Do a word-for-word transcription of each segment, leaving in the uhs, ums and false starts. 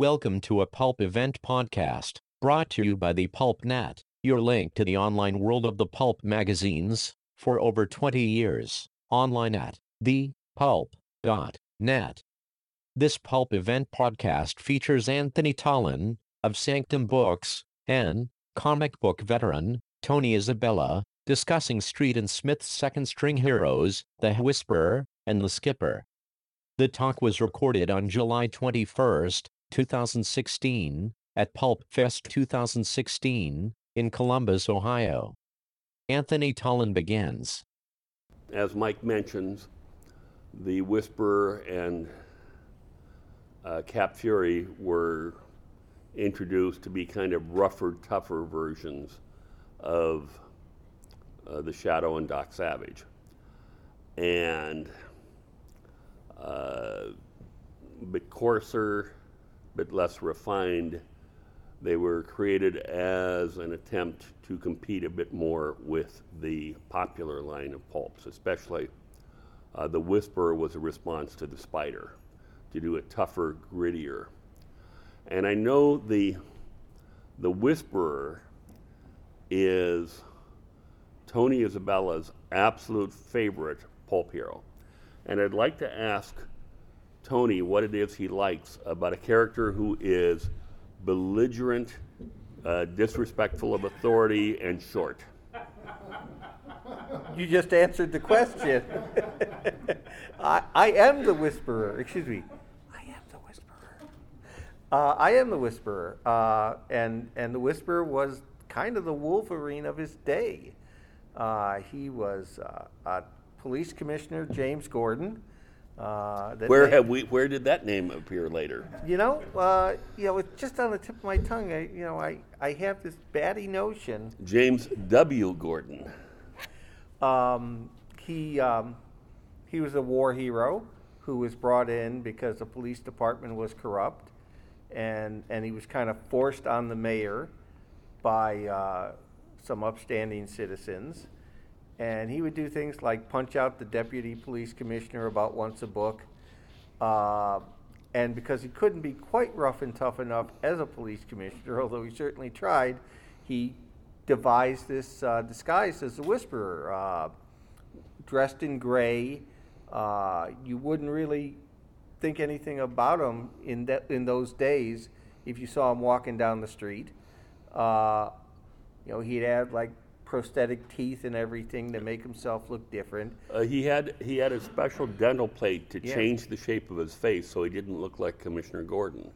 Welcome to a Pulp Event Podcast, brought to you by the Pulp Net, your link to the online world of the pulp magazines, for over twenty years, online at the pulp dot net. This Pulp Event Podcast features Anthony Tollin, of Sanctum Books, and comic book veteran, Tony Isabella, discussing Street and Smith's second-string heroes, The Whisperer, and The Skipper. The talk was recorded on July twenty-first, two thousand sixteen, at Pulp Fest two thousand sixteen, in Columbus, Ohio. Anthony Tollin begins. As Mike mentions, the Whisperer and uh, Cap Fury were introduced to be kind of rougher, tougher versions of uh, The Shadow and Doc Savage. And uh, a bit coarser, but less refined. They were created as an attempt to compete a bit more with the popular line of pulps, especially uh, The Whisperer was a response to The Spider, to do it tougher, grittier. And I know the the Whisperer is Tony Isabella's absolute favorite pulp hero. And I'd like to ask Tony what it is he likes about a character who is belligerent, uh, disrespectful of authority, and short. You just answered the question. I, I am the Whisperer. Excuse me. I am the Whisperer. Uh, I am the Whisperer. Uh, and, and the Whisperer was kind of the Wolverine of his day. Uh, he was uh, uh, Police Commissioner James Gordon. Uh, where name, have we? Where did that name appear later? You know, uh, you know, it's just on the tip of my tongue. I, you know, I, I have this batty notion. James W. Gordon. Um, he um, he was a war hero who was brought in because the police department was corrupt, and and he was kind of forced on the mayor by uh, some upstanding citizens. And he would do things like punch out the deputy police commissioner about once a book. Uh, and because he couldn't be quite rough and tough enough as a police commissioner, although he certainly tried, he devised this uh, disguise as a Whisperer, uh, dressed in gray. Uh, you wouldn't really think anything about him in that in those days if you saw him walking down the street. Uh, you know, he'd have like prosthetic teeth and everything to make himself look different. Uh, he had he had a special dental plate to yeah. change the shape of his face so he didn't look like Commissioner Gordon.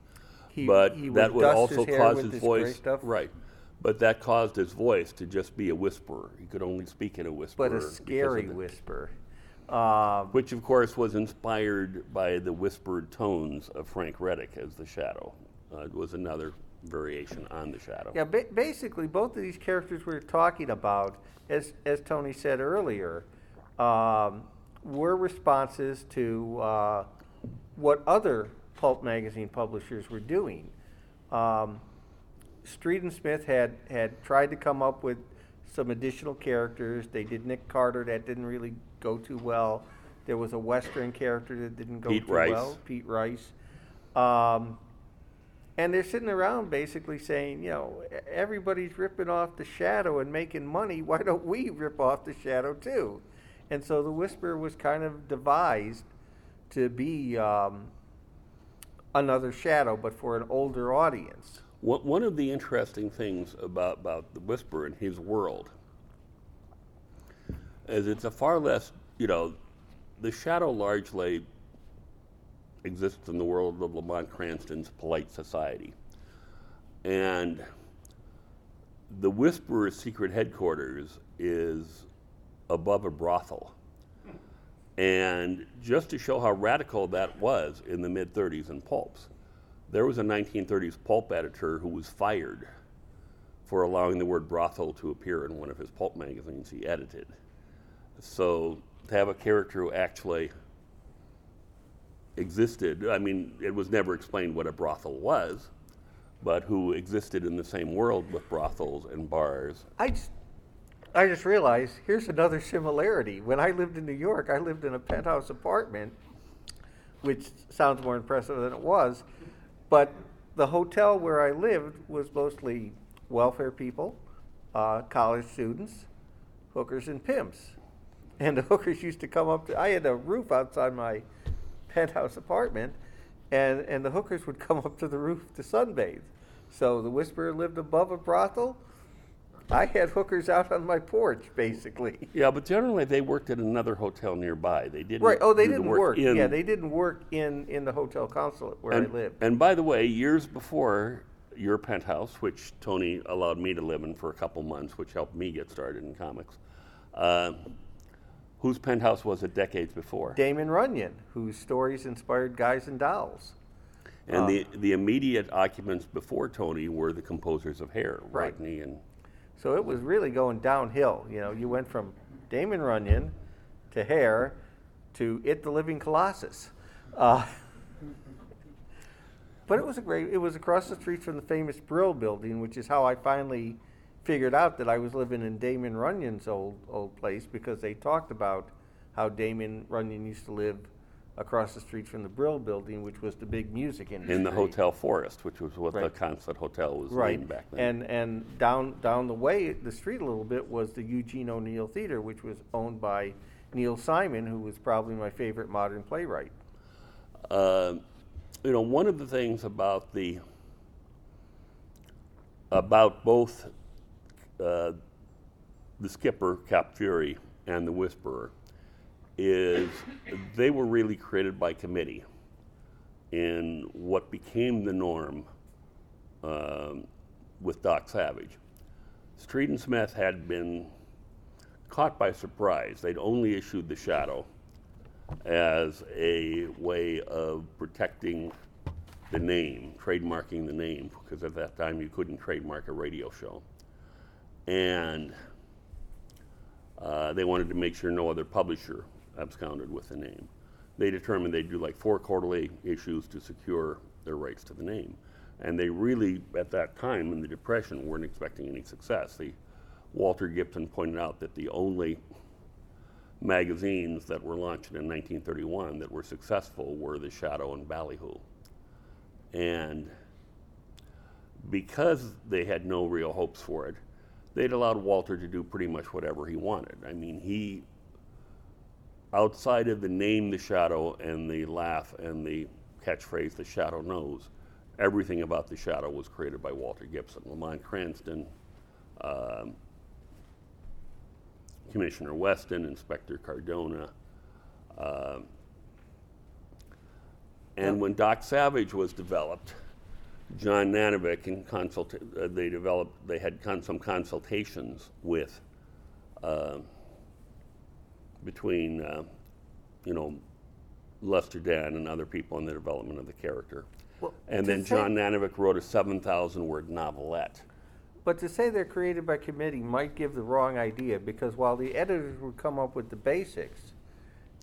He, but he that would, would also his cause his, his voice right. But that caused his voice to just be a whisper. He could only speak in a whisper. But a scary whisper. Um, which of course was inspired by the whispered tones of Frank Reddick as the Shadow. Uh, it was another variation on the Shadow. Yeah, ba- basically, both of these characters we're talking about, as as Tony said earlier, um, were responses to uh, what other pulp magazine publishers were doing. Um, Street and Smith had, had tried to come up with some additional characters. They did Nick Carter. That didn't really go too well. There was a Western character that didn't go Pete too Rice. well. Pete Rice. Um, And they're sitting around basically saying, you know, everybody's ripping off the Shadow and making money. Why don't we rip off the Shadow too? And so the Whisperer was kind of devised to be um, another Shadow, but for an older audience. What, one of the interesting things about, about the Whisperer and his world is it's a far less, you know, the Shadow largely exists in the world of Lamont Cranston's polite society. And the Whisperer's secret headquarters is above a brothel. And just to show how radical that was in the mid-thirties in pulps, there was a nineteen thirties pulp editor who was fired for allowing the word brothel to appear in one of his pulp magazines he edited. So to have a character who actually existed, I mean, it was never explained what a brothel was, but who existed in the same world with brothels and bars. I just, I just realized, here's another similarity. When I lived in New York, I lived in a penthouse apartment, which sounds more impressive than it was, but the hotel where I lived was mostly welfare people, uh, college students, hookers and pimps. And the hookers used to come up to, I had a roof outside my penthouse apartment, and, and the hookers would come up to the roof to sunbathe. So the Whisperer lived above a brothel. I had hookers out on my porch, basically. Yeah, but generally they worked at another hotel nearby. They didn't. Right. Oh, they didn't work. work. In, yeah, they didn't work in, in the hotel consulate where and, I lived. And by the way, years before your penthouse, which Tony allowed me to live in for a couple months, which helped me get started in comics, uh, whose penthouse was it decades before? Damon Runyon, whose stories inspired Guys and Dolls. And um, the, the immediate occupants before Tony were the composers of Hair, right. Rodney and... So it was really going downhill. You know, you went from Damon Runyon to Hair to It the Living Colossus. Uh, but it was a great, it was across the street from the famous Brill building, which is how I finally figured out that I was living in Damon Runyon's old old place, because they talked about how Damon Runyon used to live across the street from the Brill building, which was the big music industry. In the Hotel Forest, which was what right. the Consulate Hotel was right. named back then. And and down down the way, the street a little bit, was the Eugene O'Neill Theater, which was owned by Neil Simon, who was probably my favorite modern playwright. Uh, you know, one of the things about the about both uh, the Skipper, Cap Fury, and the Whisperer is they were really created by committee in what became the norm um, with Doc Savage. Street and Smith had been caught by surprise. They'd only issued The Shadow as a way of protecting the name, trademarking the name, because at that time you couldn't trademark a radio show. And uh, they wanted to make sure no other publisher absconded with the name. They determined they'd do like four quarterly issues to secure their rights to the name. And they really, at that time in the Depression, weren't expecting any success. The, Walter Gibson pointed out that the only magazines that were launched in nineteen thirty-one that were successful were The Shadow and Ballyhoo. And because they had no real hopes for it, they'd allowed Walter to do pretty much whatever he wanted. I mean, he outside of the name The Shadow and the laugh and the catchphrase The Shadow Knows, everything about The Shadow was created by Walter Gibson. Lamont Cranston, um, Commissioner Weston, Inspector Cardona. Uh, and when Doc Savage was developed, John Nanovic and consult uh, they developed they had con- some consultations with. Uh, between, uh, you know, Lester Dent and other people in the development of the character. Well, and then John Nanovic wrote a seven thousand word novelette. But to say they're created by committee might give the wrong idea, because while the editors would come up with the basics,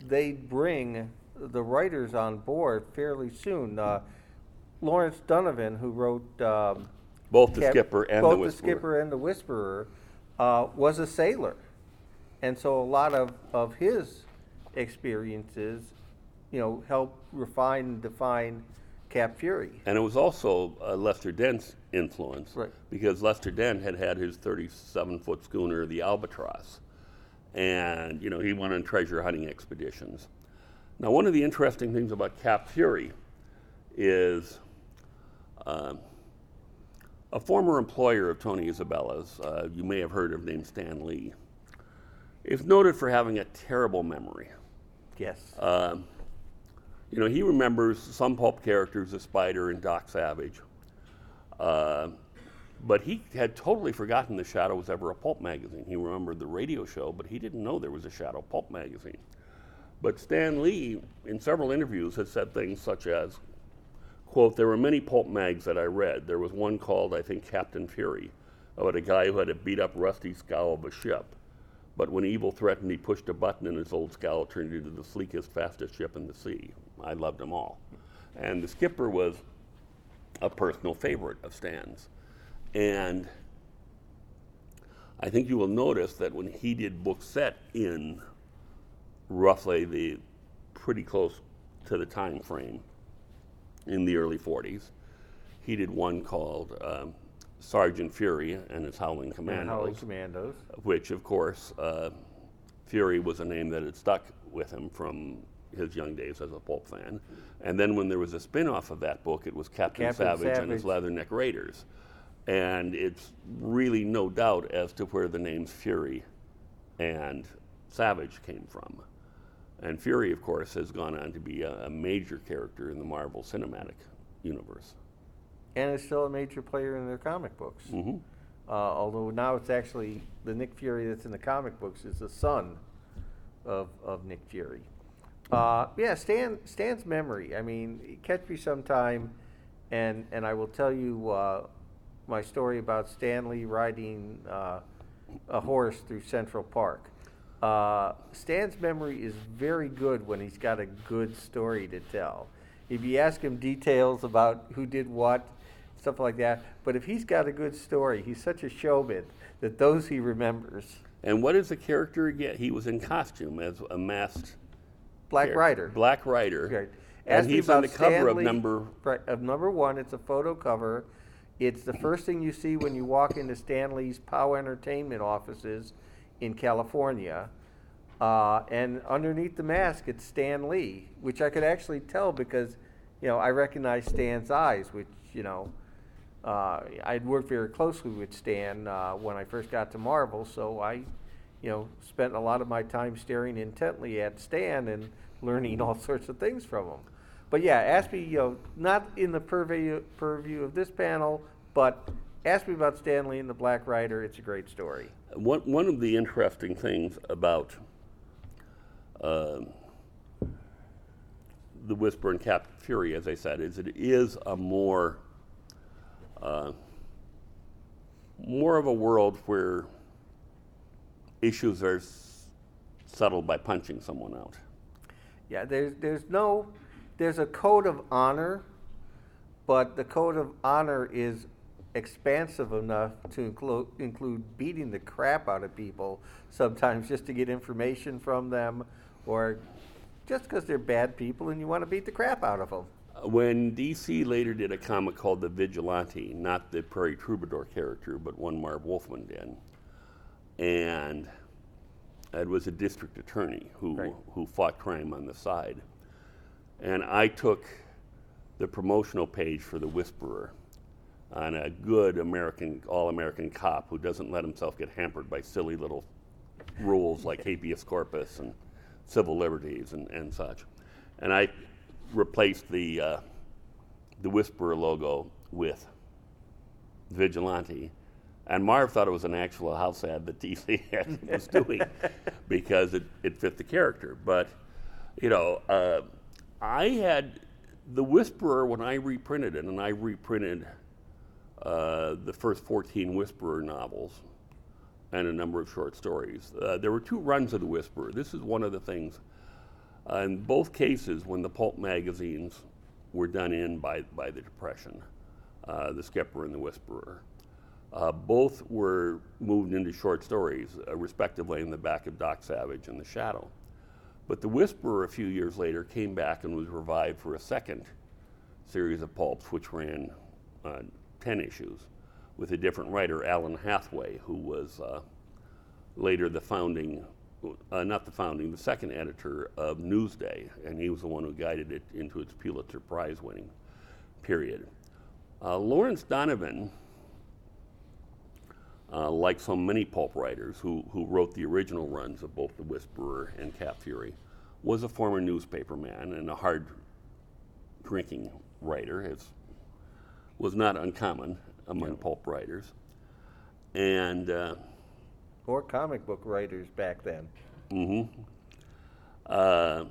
they'd bring the writers on board fairly soon. Uh, Lawrence Donovan, who wrote... Um, both the Cap- Skipper and the Whisperer. Both the Skipper and the Whisperer, uh, was a sailor. And so a lot of, of his experiences, you know, helped refine and define Cap Fury. And it was also uh, Lester Dent's influence, right. because Lester Dent had had his thirty-seven foot schooner, the Albatross. And, you know, he went on treasure hunting expeditions. Now, one of the interesting things about Cap Fury is uh, a former employer of Tony Isabella's, uh, you may have heard of, named Stan Lee, is noted for having a terrible memory. Yes. Uh, you know, he remembers some pulp characters, The Spider and Doc Savage. Uh, but he had totally forgotten The Shadow was ever a pulp magazine. He remembered the radio show, but he didn't know there was a Shadow pulp magazine. But Stan Lee, in several interviews, has said things such as, quote, there were many pulp mags that I read. There was one called, I think, Captain Fury, about a guy who had a beat-up rusty scow of a ship. But when evil threatened, he pushed a button and his old scow turned into the sleekest, fastest ship in the sea. I loved them all. And The Skipper was a personal favorite of Stan's. And I think you will notice that when he did books set in roughly the pretty close to the time frame in the early forties, He did one called um, Sergeant Fury and his Howling Commandos. And Howling Commandos. Which, of course, uh, Fury was a name that had stuck with him from his young days as a Pulp fan. And then when there was a spin-off of that book, it was Captain, Captain Savage, Savage and his Leatherneck Raiders. And it's really no doubt as to where the names Fury and Savage came from. And Fury, of course, has gone on to be a, a major character in the Marvel Cinematic Universe. And is still a major player in their comic books. Mm-hmm. Uh, although now it's actually the Nick Fury that's in the comic books is the son of of Nick Fury. Uh, yeah, Stan Stan's memory. I mean, catch me sometime, and and I will tell you uh, my story about Stan Lee riding uh, a horse through Central Park. Uh, Stan's memory is very good when he's got a good story to tell. If you ask him details about who did what, stuff like that, but if he's got a good story, he's such a showman that those he remembers. And what is the character again? He was in costume as a masked Black Rider. Black Rider. Right. And he's on the cover of number of number one. It's a photo cover. It's the first thing you see when you walk into Stan Lee's POW Entertainment offices in California. Uh, and underneath the mask, it's Stan Lee, which I could actually tell because, you know, I recognize Stan's eyes, which, you know, uh, I'd worked very closely with Stan uh, when I first got to Marvel, so I, you know, spent a lot of my time staring intently at Stan and learning all sorts of things from him. But yeah, ask me, you know, not in the purview, purview of this panel, but ask me about Stan Lee and the Black Rider. It's a great story. One, one of the interesting things about uh, The Whisper and Cap Fury, as I said, is it is a more, uh, more of a world where issues are s- settled by punching someone out. Yeah, there's there's no, there's a code of honor, but the code of honor is expansive enough to inclu- include beating the crap out of people sometimes just to get information from them, or just because they're bad people and you want to beat the crap out of them. When D C later did a comic called The Vigilante, not the Prairie Troubadour character, but one Marv Wolfman did, and it was a district attorney who right. who fought crime on the side. And I took the promotional page for The Whisperer on a good American, all-American cop who doesn't let himself get hampered by silly little rules like habeas corpus and civil liberties and, and such. And I replaced the uh, the Whisperer logo with Vigilante. And Marv thought it was an actual house ad that D C was doing because it, it fit the character. But, you know, uh, I had The Whisperer when I reprinted it, and I reprinted uh, the first fourteen Whisperer novels and a number of short stories. Uh, there were two runs of The Whisperer. This is one of the things. Uh, in both cases, when the pulp magazines were done in by, by the Depression, uh, The Skipper and The Whisperer, Uh, both were moved into short stories, uh, respectively in the back of Doc Savage and The Shadow. But The Whisperer, a few years later, came back and was revived for a second series of pulps, which ran uh, ten issues, with a different writer, Alan Hathaway, who was uh, later the founding, uh, not the founding, the second editor of Newsday, and he was the one who guided it into its Pulitzer Prize-winning period. Uh, Lawrence Donovan, Uh, like so many pulp writers who, who wrote the original runs of both The Whisperer and Cap Fury, was a former newspaper man and a hard-drinking writer. It was not uncommon among yeah. pulp writers. And uh, or comic book writers back then. Mm-hmm. Uh,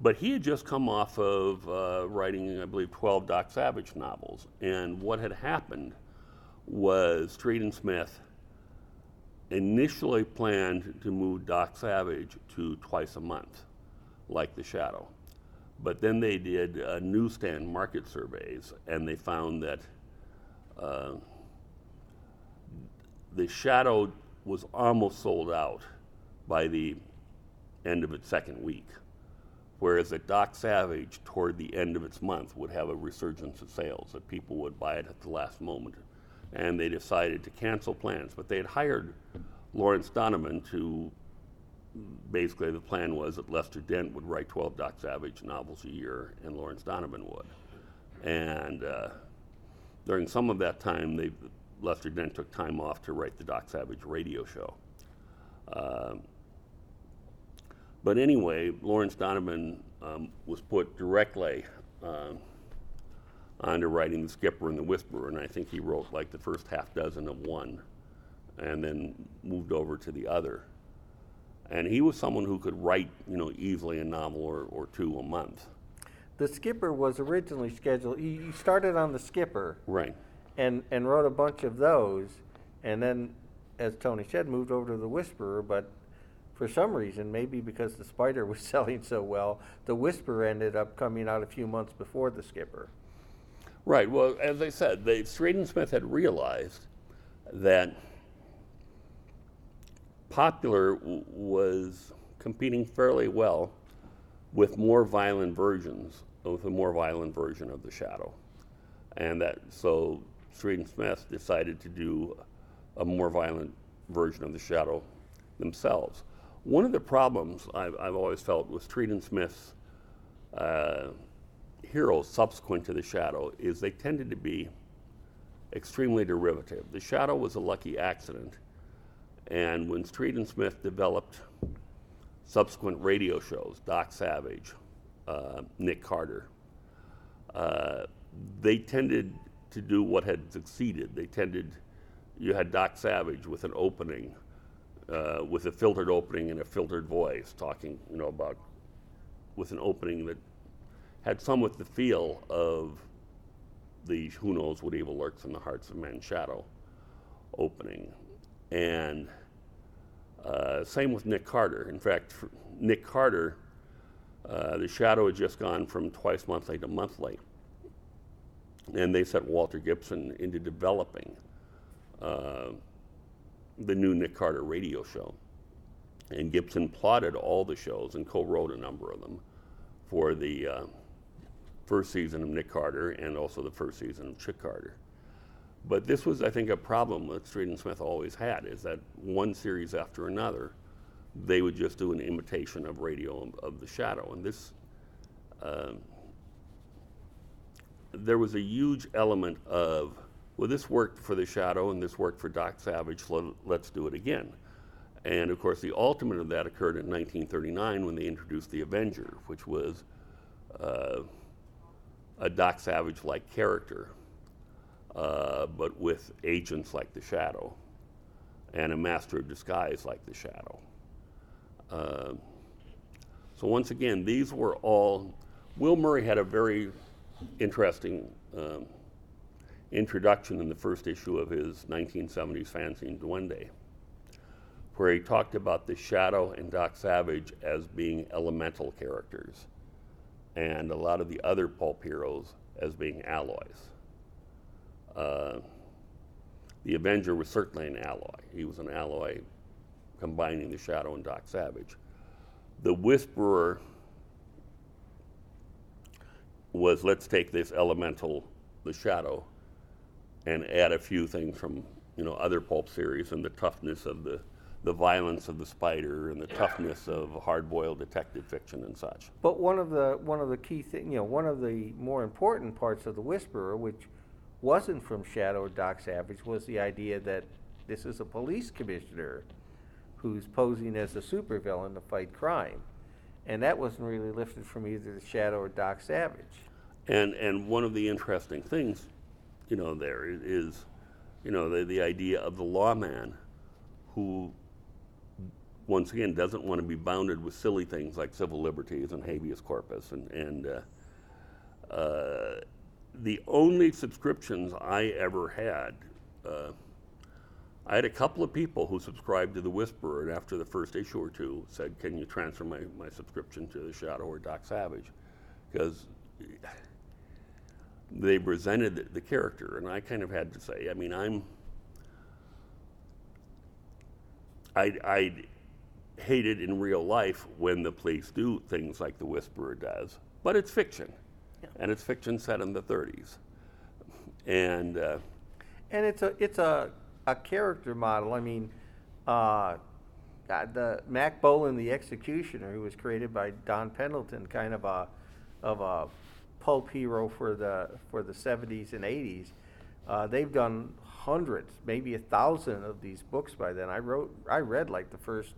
but he had just come off of uh, writing, I believe, twelve Doc Savage novels. And what had happened was Street and Smith initially planned to move Doc Savage to twice a month, like The Shadow. But then they did uh, newsstand market surveys, and they found that uh, The Shadow was almost sold out by the end of its second week, whereas a Doc Savage toward the end of its month would have a resurgence of sales, that people would buy it at the last moment. And they decided to cancel plans, but they had hired Lawrence Donovan to, basically the plan was that Lester Dent would write twelve Doc Savage novels a year and Lawrence Donovan would. And uh, during some of that time, they, Lester Dent took time off to write the Doc Savage radio show. Uh, but anyway, Lawrence Donovan um, was put directly uh, onto writing The Skipper and The Whisperer, and I think he wrote like the first half dozen of one and then moved over to the other. And he was someone who could write, you know, easily a novel or, or two a month. The Skipper was originally scheduled, he started on The Skipper. Right. And and wrote a bunch of those, and then, as Tony said, moved over to The Whisperer, but for some reason, maybe because The Spider was selling so well, The Whisperer ended up coming out a few months before The Skipper. Right, well, as I said, the Street and Smith had realized that Popular w- was competing fairly well with more violent versions, with a more violent version of The Shadow. And that, so Street and Smith decided to do a more violent version of The Shadow themselves. One of the problems I've, I've always felt with Street and Smith's uh, heroes subsequent to The Shadow is they tended to be extremely derivative. The Shadow was a lucky accident, and when Street and Smith developed subsequent radio shows, Doc Savage, uh, Nick Carter, uh, they tended to do what had succeeded. They tended, you had Doc Savage with an opening, uh, with a filtered opening and a filtered voice, talking, you know, about, with an opening that had somewhat the feel of the Who Knows What Evil Lurks in the Hearts of Men Shadow opening. And uh, same with Nick Carter. In fact, for Nick Carter, uh, The Shadow had just gone from twice monthly to monthly. And they sent Walter Gibson into developing uh, the new Nick Carter radio show. And Gibson plotted all the shows and co-wrote a number of them for the uh, first season of Nick Carter and also the first season of Chick Carter. But this was, I think, a problem that Street and Smith always had, is that one series after another, they would just do an imitation of radio of The Shadow. And this... Uh, there was a huge element of, well, this worked for The Shadow and this worked for Doc Savage, so let's do it again. And of course, the ultimate of that occurred in nineteen thirty-nine when they introduced The Avenger, which was uh, a Doc Savage-like character, uh, but with agents like The Shadow and a master of disguise like The Shadow. Uh, so once again, these were all, Will Murray had a very interesting um, introduction in the first issue of his nineteen seventies fanzine Duende, where he talked about The Shadow and Doc Savage as being elemental characters and a lot of the other pulp heroes as being alloys. Uh, the Avenger was certainly an alloy. He was an alloy combining The Shadow and Doc Savage. The Whisperer was, let's take this elemental, The Shadow, and add a few things from, you know, other pulp series and the toughness of the, the violence of The Spider and the toughness of hard-boiled detective fiction and such. But one of the one of the key thing, you know, one of the more important parts of The Whisperer, which wasn't from Shadow or Doc Savage, was the idea that this is a police commissioner who's posing as a supervillain to fight crime. And that wasn't really lifted from either The Shadow or Doc Savage. And and one of the interesting things, you know, there is, you know, the, the idea of the lawman who, once again, doesn't want to be bounded with silly things like civil liberties and habeas corpus. And, and uh, uh, the only subscriptions I ever had, uh, I had a couple of people who subscribed to The Whisperer, and after the first issue or two said, can you transfer my, my subscription to The Shadow or Doc Savage? Because they presented the, the character, and I kind of had to say, I mean, I'm, I, I hated in real life when the police do things like The Whisperer does, but it's fiction, yeah. and it's fiction set in the thirties, and uh, and it's a it's a, a character model. I mean, uh, the Mack Bolan, the Executioner, who was created by Don Pendleton, kind of a of a pulp hero for the for the seventies and eighties. Uh, they've done hundreds, maybe a thousand of these books by then. I wrote, I read like the first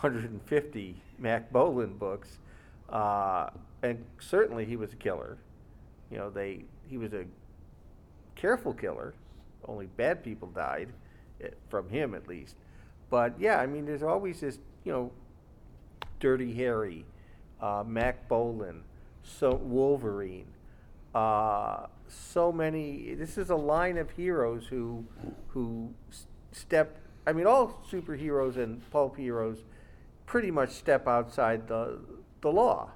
one hundred fifty Mack Bolan books, uh, and certainly he was a killer. You know, they he was a careful killer. Only bad people died, from him at least. But yeah, I mean, there's always this, you know, Dirty Harry, uh, Mack Bolan, so Wolverine. Uh, so many. This is a line of heroes who, who step. I mean, all superheroes and pulp heroes pretty much step outside the the law.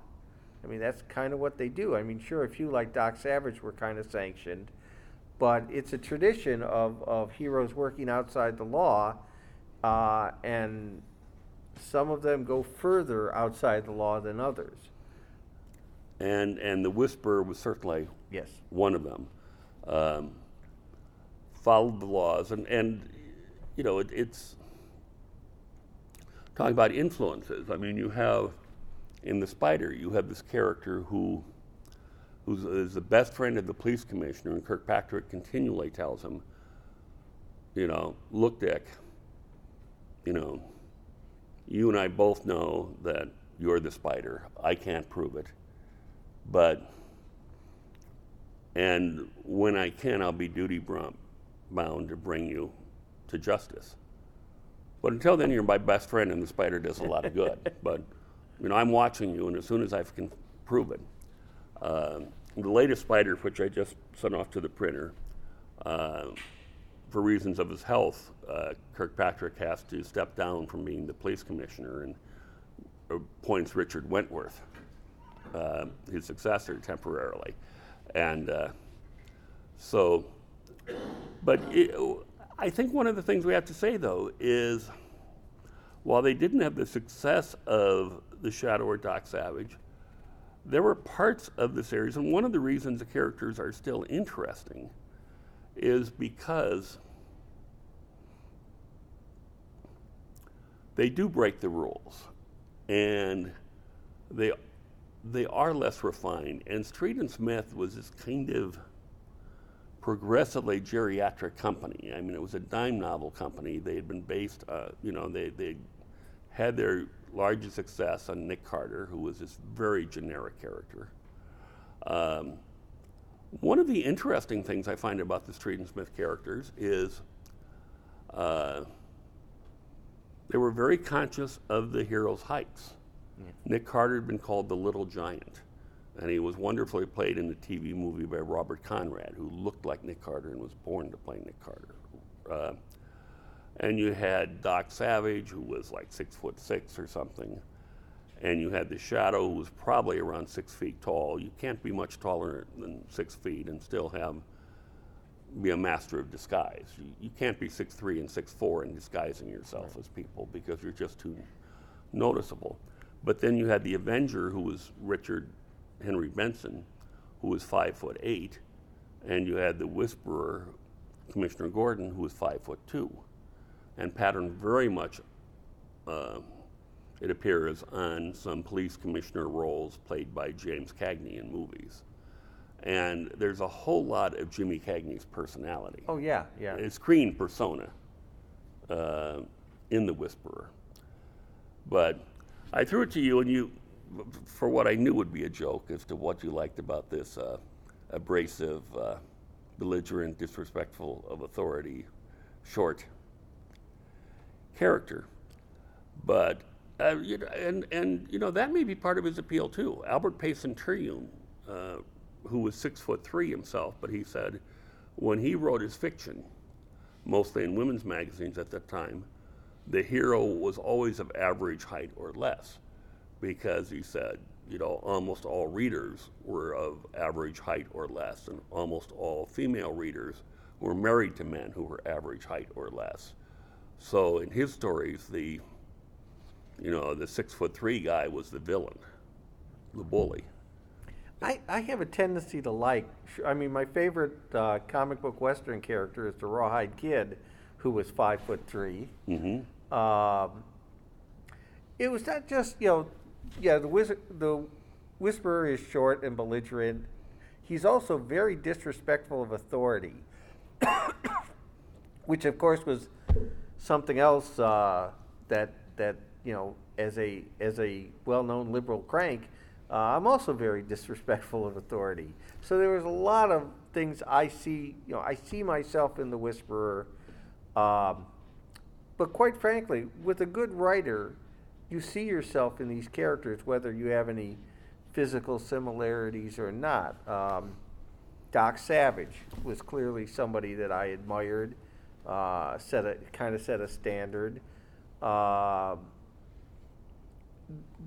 I mean, that's kind of what they do. I mean, sure, a few like Doc Savage were kind of sanctioned, but it's a tradition of of heroes working outside the law, uh, and some of them go further outside the law than others. And and The Whisperer was certainly yes. one of them. Um, followed the laws, and, and you know, it, it's talking about influences. I mean, you have in The Spider, you have this character who who's is the best friend of the police commissioner, and Kirkpatrick continually tells him, you know, look, Dick, you know, you and I both know that you're the Spider. I can't prove it. But, and when I can, I'll be duty bound to bring you to justice. But until then, you're my best friend, and the Spider does a lot of good. But, you know, I'm watching you, and as soon as I can prove it. Uh, the latest Spider, which I just sent off to the printer, uh, for reasons of his health, uh, Kirkpatrick has to step down from being the police commissioner and appoints Richard Wentworth. Uh, his successor temporarily, and uh, so. But it, I think one of the things we have to say though is, while they didn't have the success of The Shadow or Doc Savage, there were parts of the series, and one of the reasons the characters are still interesting is because they do break the rules, and they. They are less refined, and Street and Smith was this kind of progressively geriatric company. I mean, it was a dime novel company. They had been based, uh, you know, they they had their largest success on Nick Carter, who was this very generic character. Um, one of the interesting things I find about the Street and Smith characters is uh, they were very conscious of the hero's heights. Nick Carter had been called the Little Giant, and he was wonderfully played in the T V movie by Robert Conrad, who looked like Nick Carter and was born to play Nick Carter. Uh, and you had Doc Savage, who was like six foot six or something, and you had the Shadow, who was probably around six feet tall. You can't be much taller than six feet and still have be a master of disguise. You, you can't be six three and six four and disguising yourself as people because you're just too noticeable. But then you had the Avenger, who was Richard Henry Benson, who was five foot eight, and you had the Whisperer, Commissioner Gordon, who was five foot two, and patterned very much, uh, it appears, on some police commissioner roles played by James Cagney in movies. And there's a whole lot of Jimmy Cagney's personality. Oh yeah, yeah. His screen persona uh, in the Whisperer, but. I threw it to you, and you, for what I knew would be a joke as to what you liked about this uh, abrasive, uh, belligerent, disrespectful of authority, short character. But uh, you know, and and you know that may be part of his appeal too. Albert Payson Terhune, uh, who was six foot three himself, but he said when he wrote his fiction, mostly in women's magazines at that time. The hero was always of average height or less because he said, you know, almost all readers were of average height or less, and almost all female readers were married to men who were average height or less. So in his stories, the you know, the six foot three guy was the villain, the bully. I, I have a tendency to like, I mean, my favorite uh, comic book Western character is the Rawhide Kid, who was five foot three. Mm-hmm. Um, it was not just, you know, yeah, the whiz- the Whisperer is short and belligerent. He's also very disrespectful of authority, which of course was something else uh, that that you know, as a as a well-known liberal crank, uh, I'm also very disrespectful of authority. So there was a lot of things I see, you know, I see myself in the Whisperer. Um, but quite frankly, with a good writer, you see yourself in these characters, whether you have any physical similarities or not. Um, Doc Savage was clearly somebody that I admired, uh, set a kind of set a standard. Uh,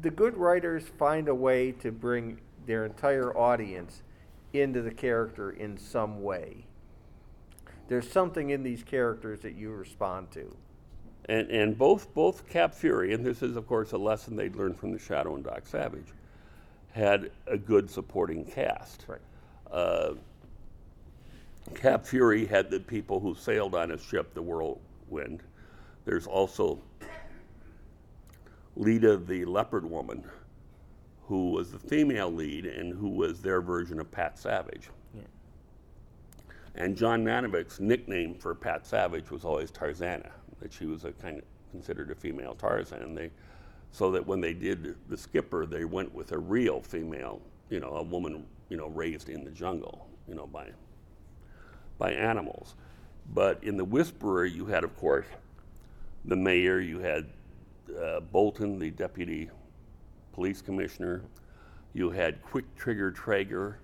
the good writers find a way to bring their entire audience into the character in some way. There's something in these characters that you respond to. And and both both Cap Fury, and this is, of course, a lesson they'd learned from The Shadow and Doc Savage, had a good supporting cast. Right. Uh, Cap Fury had the people who sailed on his ship, the Whirlwind. There's also Lita the Leopard Woman, who was the female lead and who was their version of Pat Savage. And John Nanovic's nickname for Pat Savage was always Tarzana, that she was a kind of considered a female Tarzan. And they, so that when they did The Skipper, they went with a real female, you know, a woman, you know, raised in the jungle, you know, by by animals. But in The Whisperer, you had, of course, the mayor, you had uh, Bolton, the deputy police commissioner, you had Quick Trigger Traeger,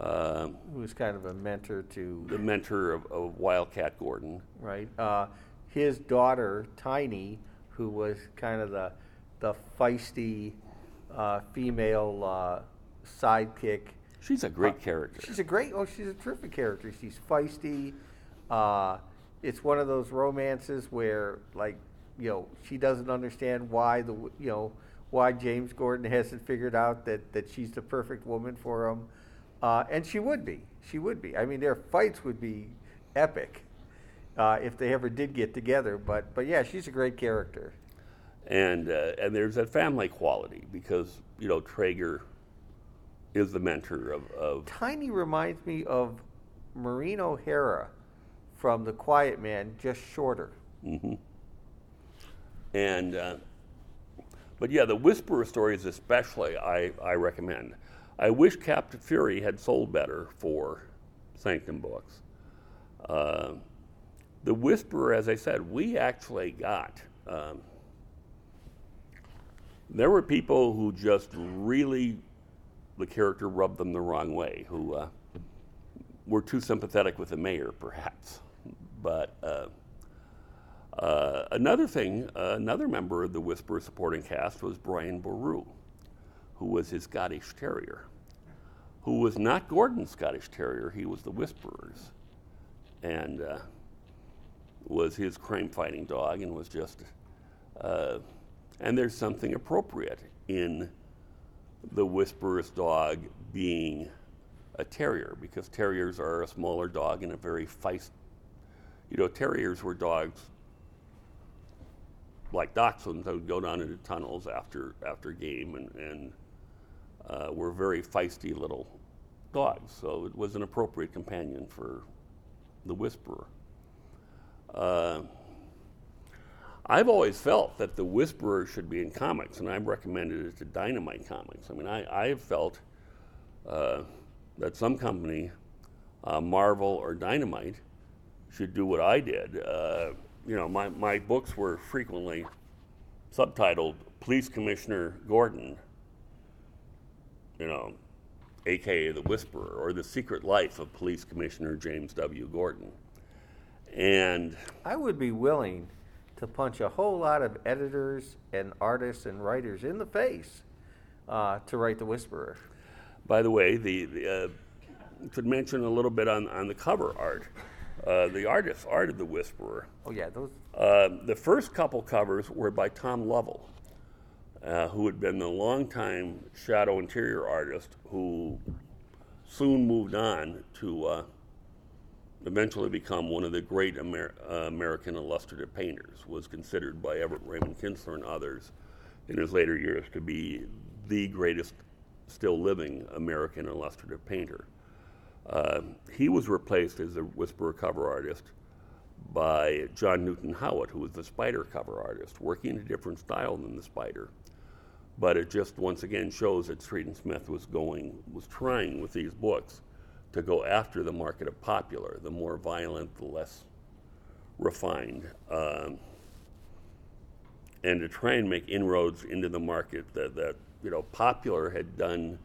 Uh, who was kind of a mentor to... The mentor of, of Wildcat Gordon. Right. Uh, his daughter, Tiny, who was kind of the the feisty uh, female uh, sidekick. She's a great uh, character. She's a great... Oh, she's a terrific character. She's feisty. Uh, it's one of those romances where, like, you know, she doesn't understand why the, you know, why James Gordon hasn't figured out that, that she's the perfect woman for him. Uh, and she would be. She would be. I mean, their fights would be epic uh, if they ever did get together. But but yeah, she's a great character. And uh, and there's that family quality because, you know, Traeger is the mentor of, of... Tiny reminds me of Maureen O'Hara from The Quiet Man, just shorter. Mm-hmm. And, uh, but yeah, the Whisperer stories especially I, I recommend. I wish Captain Fury had sold better for Sanctum Books. Uh, the Whisperer, as I said, we actually got... Um, there were people who just really... The character rubbed them the wrong way, who uh, were too sympathetic with the mayor, perhaps. But uh, uh, another thing, uh, another member of the Whisperer supporting cast was Brian Boru, who was his Scottish Terrier, who was not Gordon's Scottish Terrier, he was the Whisperer's, and uh, was his crime-fighting dog and was just, uh, and there's something appropriate in the Whisperer's dog being a terrier, because terriers are a smaller dog and a very feisty, you know, terriers were dogs like dachshunds that would go down into tunnels after after game and, and uh, were very feisty little dogs. So it was an appropriate companion for the Whisperer. Uh, I've always felt that the Whisperer should be in comics, and I've recommended it to Dynamite Comics. I mean, I, I've felt uh, that some company, uh, Marvel or Dynamite, should do what I did. Uh, You know, my, my books were frequently subtitled Police Commissioner Gordon, you know, a k a. The Whisperer, or The Secret Life of Police Commissioner James W. Gordon. And I would be willing to punch a whole lot of editors and artists and writers in the face uh, to write The Whisperer. By the way, the, the uh, should mention a little bit on, on the cover art. Uh, the artist, Art of the Whisperer. Oh, yeah, those. Uh, the first couple covers were by Tom Lovell, uh, who had been the longtime Shadow interior artist, who soon moved on to uh, eventually become one of the great Amer- uh, American illustrative painters, was considered by Everett Raymond Kinsler and others in his later years to be the greatest still living American illustrative painter. Uh, he was replaced as the Whisperer cover artist by John Newton Howard, who was the Spider cover artist, working in a different style than the Spider. But it just once again shows that Street and Smith was going, was trying with these books to go after the market of Popular, the more violent, the less refined, um, and to try and make inroads into the market that, that, you know, Popular had done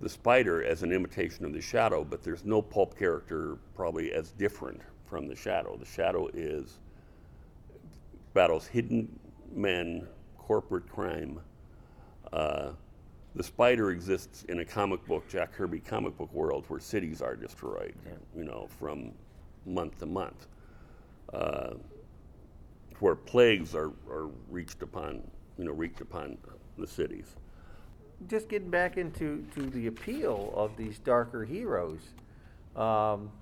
the Spider as an imitation of the Shadow, but there's no pulp character probably as different from the Shadow. The Shadow is battles hidden men, corporate crime. Uh, the Spider exists in a comic book, Jack Kirby comic book world, where cities are destroyed, yeah. you know, from month to month, uh, where plagues are, are reached upon, you know, wreaked upon the cities. Just getting back into to the appeal of these darker heroes, um,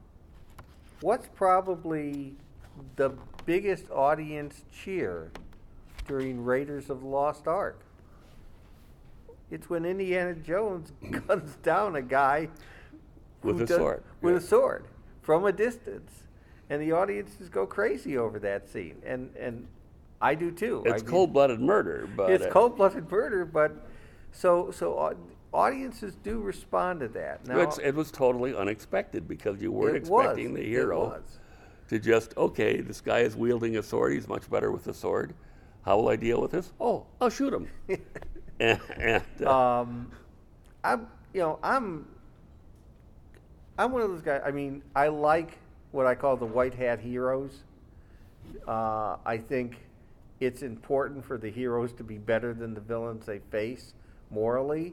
what's probably the biggest audience cheer during Raiders of the Lost Ark? It's when Indiana Jones guns down a guy with a does, sword. With yeah. a sword from a distance. And the audiences go crazy over that scene. And and I do too. It's I cold-blooded mean, murder, but it's uh, cold-blooded murder, but so so audiences do respond to that. Now, it's, it was totally unexpected because you weren't expecting was, the hero to just, okay, this guy is wielding a sword, he's much better with a sword. How will I deal with this? Oh, I'll shoot him. and, uh, um, I'm, you know, I'm, I'm one of those guys. I mean, I like what I call the white hat heroes. Uh, I think it's important for the heroes to be better than the villains they face morally.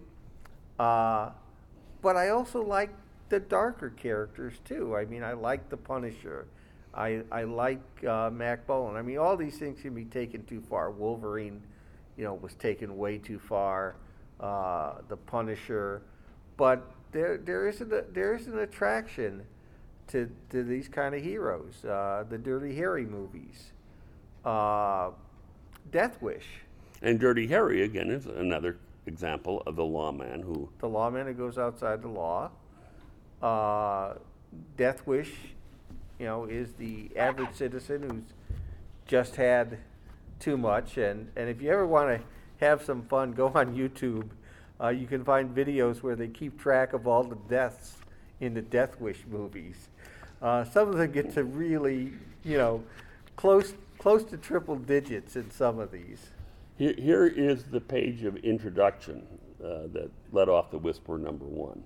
Uh, but I also like the darker characters too. I mean, I like the Punisher. I, I like uh, Mack Bolan. I mean, all these things can be taken too far. Wolverine, you know, was taken way too far. Uh, the Punisher, but there there isn't a, there is an attraction to to these kind of heroes. Uh, the Dirty Harry movies, uh, Death Wish, and Dirty Harry again is another example of the lawman who the lawman who goes outside the law. Uh, Death Wish. You know, is the average citizen who's just had too much. And, and if you ever want to have some fun, go on YouTube. Uh, you can find videos where they keep track of all the deaths in the Death Wish movies. Uh, some of them get to really, you know, close close to triple digits in some of these. Here, here is the page of introduction uh, that led off the Whisperer number one.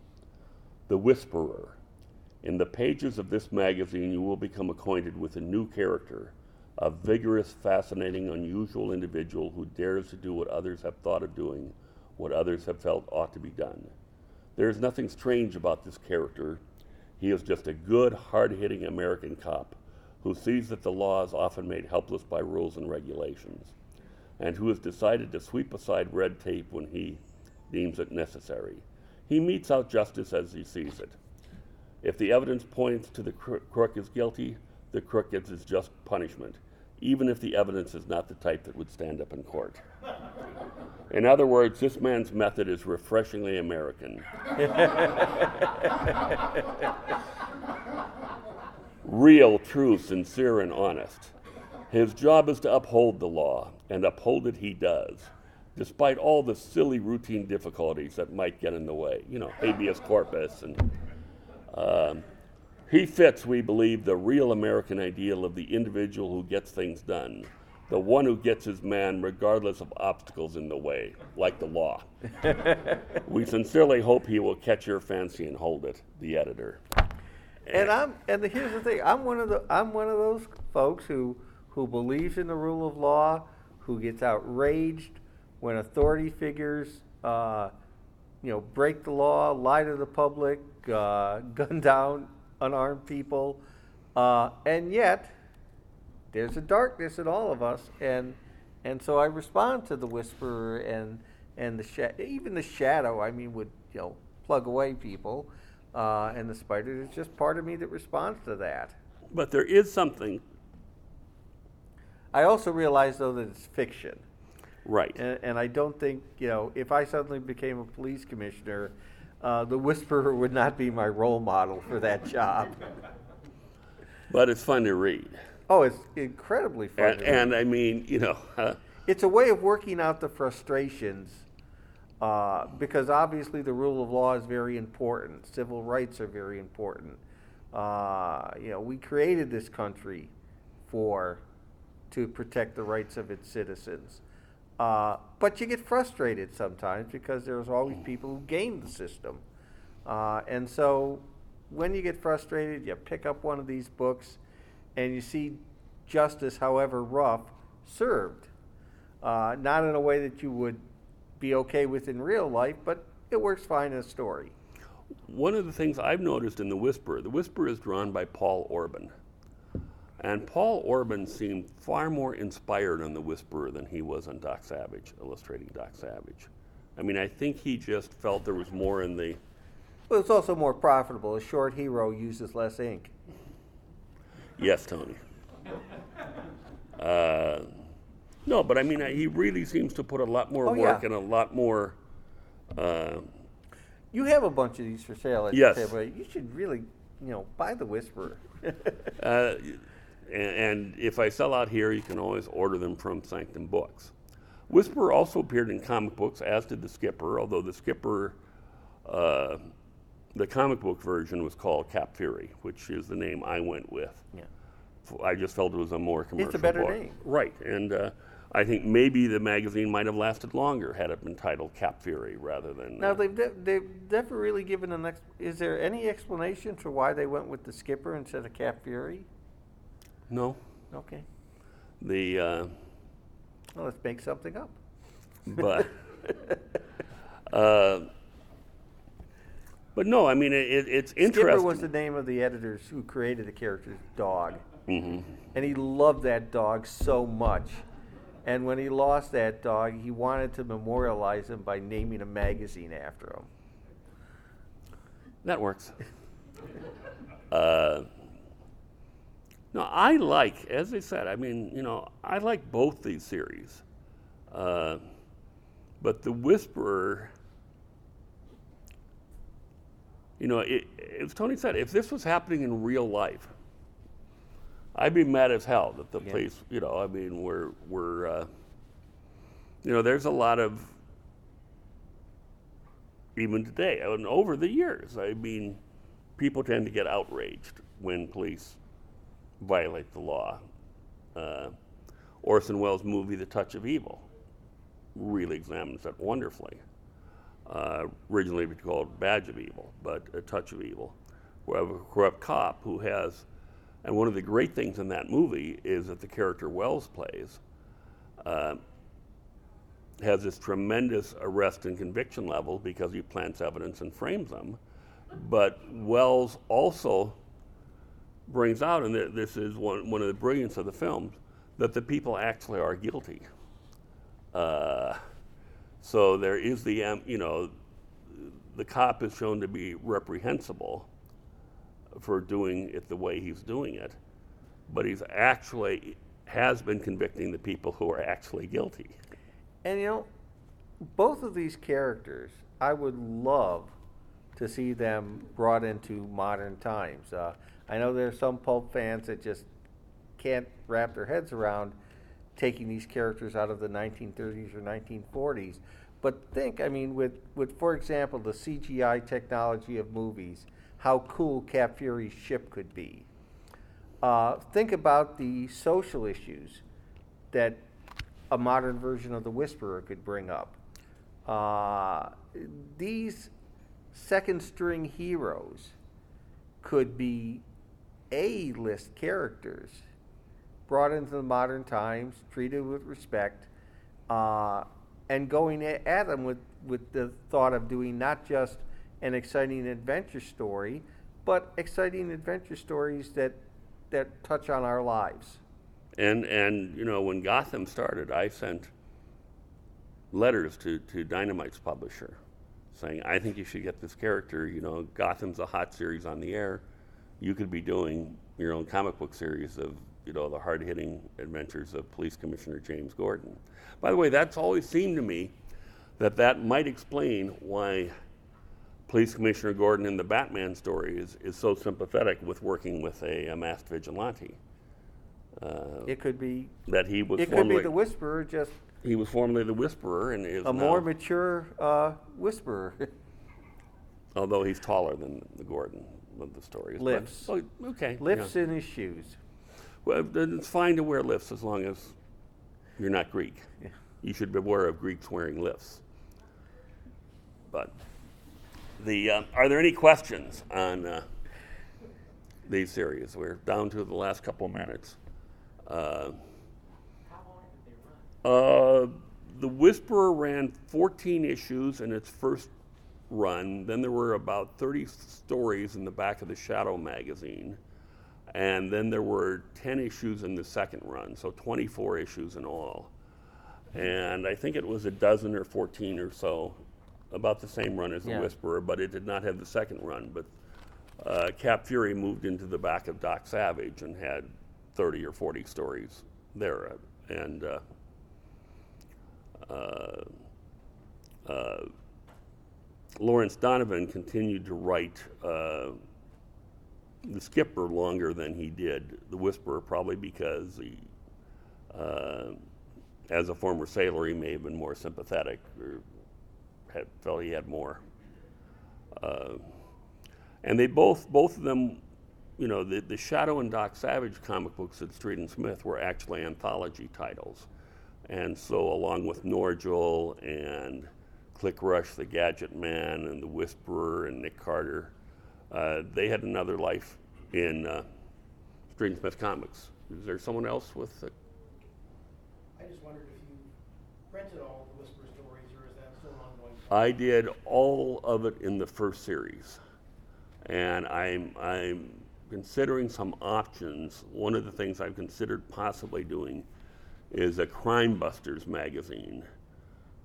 The Whisperer. In the pages of this magazine, you will become acquainted with a new character, a vigorous, fascinating, unusual individual who dares to do what others have thought of doing, what others have felt ought to be done. There is nothing strange about this character. He is just a good, hard-hitting American cop who sees that the law is often made helpless by rules and regulations, and who has decided to sweep aside red tape when he deems it necessary. He metes out justice as he sees it. If the evidence points to the crook as guilty, the crook gets his just punishment, even if the evidence is not the type that would stand up in court. In other words, this man's method is refreshingly American. Real, true, sincere, and honest. His job is to uphold the law, and uphold it he does, despite all the silly routine difficulties that might get in the way. You know, habeas corpus and... Uh, he fits, we believe, the real American ideal of the individual who gets things done, the one who gets his man regardless of obstacles in the way, like the law. We sincerely hope he will catch your fancy and hold it, the editor. And, and I'm and the, here's the thing, I'm one of the I'm one of those folks who who believes in the rule of law, who gets outraged when authority figures uh, you know, break the law, lie to the public, uh, gun down unarmed people, uh, and yet there's a darkness in all of us, and And so I respond to The Whisperer and and the sh- even The Shadow, I mean, would, you know, plug away people. Uh, and The Spider, there's just part of me that responds to that. But there is something. I also realize, though, that it's fiction. Right. And, and I don't think, you know, if I suddenly became a police commissioner, uh, The Whisperer would not be my role model for that job. But it's fun to read. Oh, it's incredibly fun and, to read. And, I mean, you know. Uh, it's a way of working out the frustrations uh, because, obviously, the rule of law is very important. Civil rights are very important. Uh, you know, we created this country for... to protect the rights of its citizens. Uh, but you get frustrated sometimes because there's always people who game the system. Uh, and so when you get frustrated, you pick up one of these books and you see justice, however rough, served. Uh, not in a way that you would be okay with in real life, but it works fine in a story. One of the things I've noticed in The Whisperer, The Whisperer is drawn by Paul Orban. And Paul Orban seemed far more inspired on The Whisperer than he was on Doc Savage, illustrating Doc Savage. I mean, I think he just felt there was more in the... Well, it's also more profitable. A short hero uses less ink. Yes, Tony. Uh, no, but I mean, he really seems to put a lot more oh, work yeah. and a lot more... Uh, you have a bunch of these for sale at yes. the table. You should really, you know, buy The Whisperer. uh, And if I sell out here, you can always order them from Sanctum Books. Whisperer also appeared in comic books, as did The Skipper, although The Skipper, uh, the comic book version was called Cap Fury, which is the name I went with. Yeah. I just felt it was a more commercial book. It's a better book. Name. Right, and uh, I think maybe the magazine might have lasted longer had it been titled Cap Fury rather than... Now, uh, they've, de- they've never really given an... Ex- is there any explanation for why they went with The Skipper instead of Cap Fury? No. Okay. The. Uh, well, let's make something up. But. uh, but no, I mean it, it's interesting. Skipper was the name of the editors who created the character's dog, mm-hmm. and he loved that dog so much. And when he lost that dog, he wanted to memorialize him by naming a magazine after him. That works. uh. No, I like, as I said, I mean, you know, I like both these series. Uh, but The Whisperer, you know, it, as Tony said, if this was happening in real life, I'd be mad as hell that the yeah. place, you know, I mean, we're, we're uh, you know, there's a lot of, even today, and over the years, I mean, people tend to get outraged when police violate the law. Uh, Orson Welles' movie, The Touch of Evil, really examines that wonderfully. Uh, originally it was called Badge of Evil, but A Touch of Evil. We have a corrupt cop who has, and one of the great things in that movie is that the character Welles plays uh, has this tremendous arrest and conviction level because he plants evidence and frames them. But Welles also brings out, and this is one one of the brilliance of the film, that the people actually are guilty. Uh, so there is the, you know, the cop is shown to be reprehensible for doing it the way he's doing it, but he's actually has been convicting the people who are actually guilty. And you know, both of these characters, I would love to see them brought into modern times. Uh, I know there are some pulp fans that just can't wrap their heads around taking these characters out of the nineteen thirties or nineteen forties. But think, I mean, with, with for example, the C G I technology of movies, how cool Cap Fury's ship could be. Uh, think about the social issues that a modern version of The Whisperer could bring up. Uh, these second-string heroes could be A-list characters brought into the modern times, treated with respect, uh, and going at them with, with the thought of doing not just an exciting adventure story, but exciting adventure stories that, that touch on our lives. And, and you know, when Gotham started, I sent letters to, to Dynamite's publisher saying, I think you should get this character. You know, Gotham's a hot series on the air. You could be doing your own comic book series of, you know, the hard-hitting adventures of Police Commissioner James Gordon. By the way, that's always seemed to me that that might explain why Police Commissioner Gordon in the Batman story is, is so sympathetic with working with a, a masked vigilante. Uh, it could be that he was. It could be the Whisperer. Just he was formerly the Whisperer and is a more mature uh, Whisperer. Although he's taller than the Gordon of the story. Lifts. But, oh, okay. Lifts yeah. in his shoes. Well, it's fine to wear lifts as long as you're not Greek. Yeah. You should be aware of Greeks wearing lifts. But the uh, are there any questions on uh, these series? We're down to the last couple of minutes. Uh, How long did they run? Uh, the Whisperer ran fourteen issues in its first run. Then there were about thirty stories in the back of the Shadow magazine. And then there were ten issues in the second run, so twenty-four issues in all. And I think it was a dozen or fourteen or so, about the same run as the yeah. Whisperer, but it did not have the second run. But uh, Cap Fury moved into the back of Doc Savage and had thirty or forty stories there. And uh, uh, uh, Lawrence Donovan continued to write uh, The Skipper longer than he did The Whisperer, probably because he, uh, as a former sailor, he may have been more sympathetic or had, felt he had more. Uh, and they both, both of them, you know, the, the Shadow and Doc Savage comic books at Street and Smith were actually anthology titles. And so along with Norgel and Click Rush, The Gadget Man, and The Whisperer, and Nick Carter, Uh, they had another life in uh, Street and Smith Comics. Is there someone else with? A... I just wondered if you printed all the Whisper stories, or is that still ongoing? I did all of it in the first series, and I'm I'm considering some options. One of the things I've considered possibly doing is a Crime Busters magazine,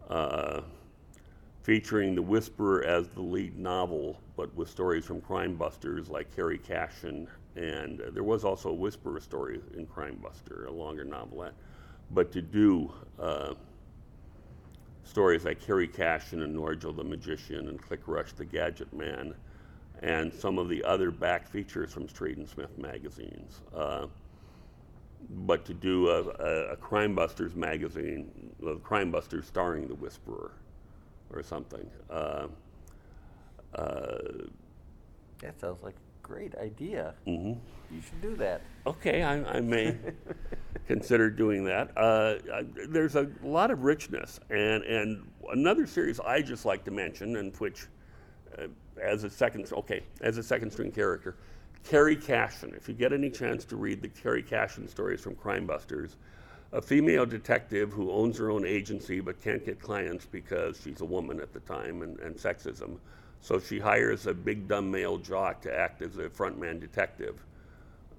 uh, featuring the Whisperer as the lead novel, but with stories from Crime Busters like Carrie Cashin, and uh, there was also a Whisperer story in Crime Buster, a longer novelette. But to do uh, stories like Carrie Cashin and Norgel the Magician and Click Rush the Gadget Man, and some of the other back features from Street and Smith magazines. Uh, but to do a, a, a Crime Busters magazine, uh, Crime Busters starring the Whisperer, or something. Uh, uh, that sounds like a great idea. Mm-hmm. You should do that. Okay, I, I may consider doing that. Uh, I, there's a lot of richness, and, and another series I just like to mention, and which, uh, as a second, okay, as a second string character, Carrie Cashin. If you get any chance to read the Carrie Cashin stories from Crime Busters, a female detective who owns her own agency but can't get clients because she's a woman at the time and, and sexism. So she hires a big dumb male jock to act as a frontman detective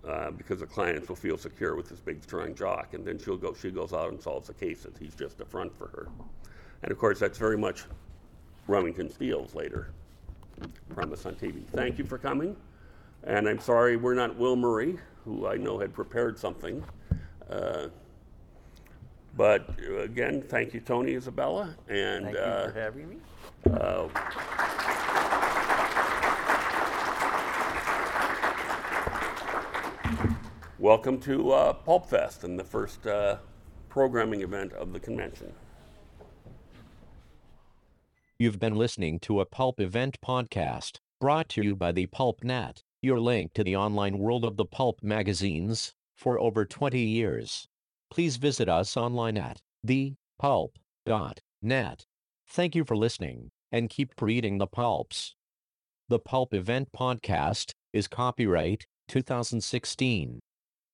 uh, because the clients will feel secure with this big strong jock, and then she'll go. She goes out and solves the cases. He's just a front for her, and of course that's very much Remington Steele's later premise on T V. Thank you for coming, and I'm sorry we're not Will Murray, who I know had prepared something. Uh, But again, thank you, Tony Isabella, and thank you uh, for having me. Uh, welcome to uh, Pulp Fest and the first uh, programming event of the convention. You've been listening to a Pulp Event podcast brought to you by the PulpNet, your link to the online world of the pulp magazines for over twenty years. Please visit us online at the pulp dot net. Thank you for listening, and keep reading the pulps. The Pulp Event Podcast is copyright twenty sixteen.